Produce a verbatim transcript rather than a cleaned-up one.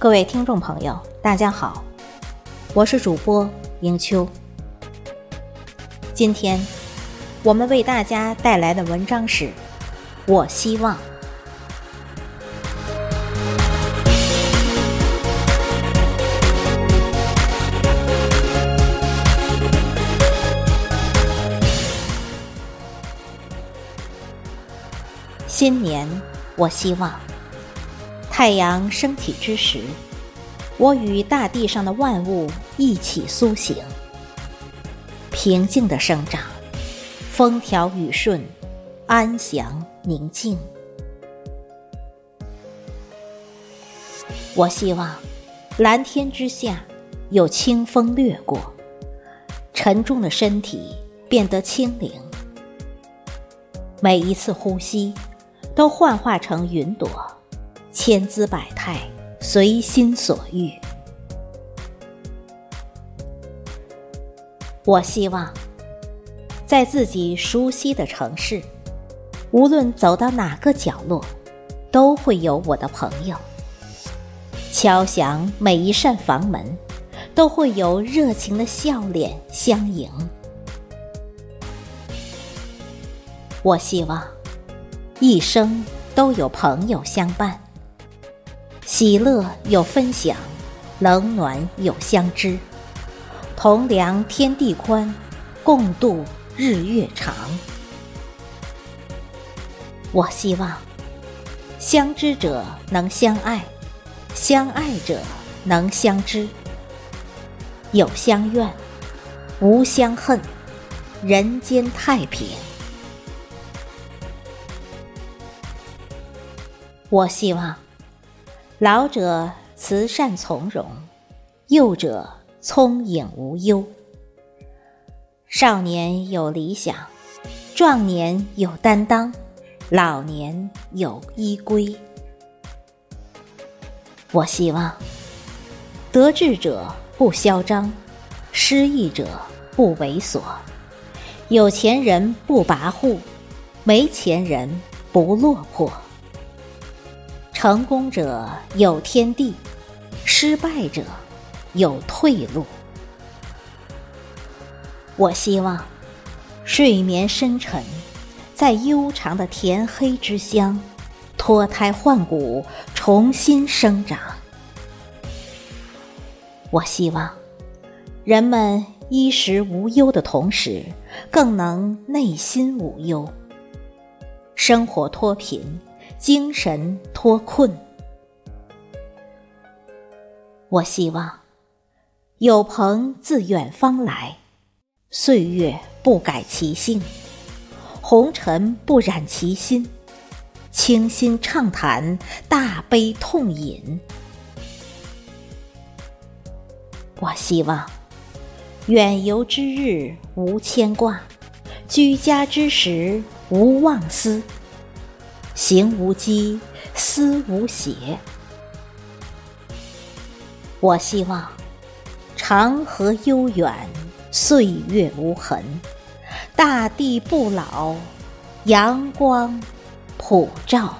各位听众朋友，大家好，我是主播迎秋。今天我们为大家带来的文章是《我希望》。新年，我希望太阳升起之时，我与大地上的万物一起苏醒，平静地生长，风调雨顺，安详宁静。我希望蓝天之下有清风掠过，沉重的身体变得轻灵，每一次呼吸都幻化成云朵，千姿百态，随心所欲。我希望在自己熟悉的城市，无论走到哪个角落，都会有我的朋友，敲响每一扇房门，都会有热情的笑脸相迎。我希望一生都有朋友相伴，喜乐有分享，冷暖有相知，同量天地宽，共度日月长。我希望相知者能相爱，相爱者能相知，有相怨，无相恨，人间太平。我希望老者慈善从容，幼者聪颖无忧，少年有理想，壮年有担当，老年有依归。我希望得志者不嚣张，失意者不猥琐，有钱人不跋扈，没钱人不落魄。成功者有天地，失败者有退路。我希望睡眠深沉，在悠长的甜黑之乡脱胎换骨，重新生长。我希望人们衣食无忧的同时，更能内心无忧，生活脱贫，精神脱困。我希望有朋自远方来，岁月不改其性，红尘不染其心，清心畅谈，大悲痛饮。我希望远游之日无牵挂，居家之时无忘思，行无羁，思无邪。我希望长河悠远，岁月无痕，大地不老，阳光普照。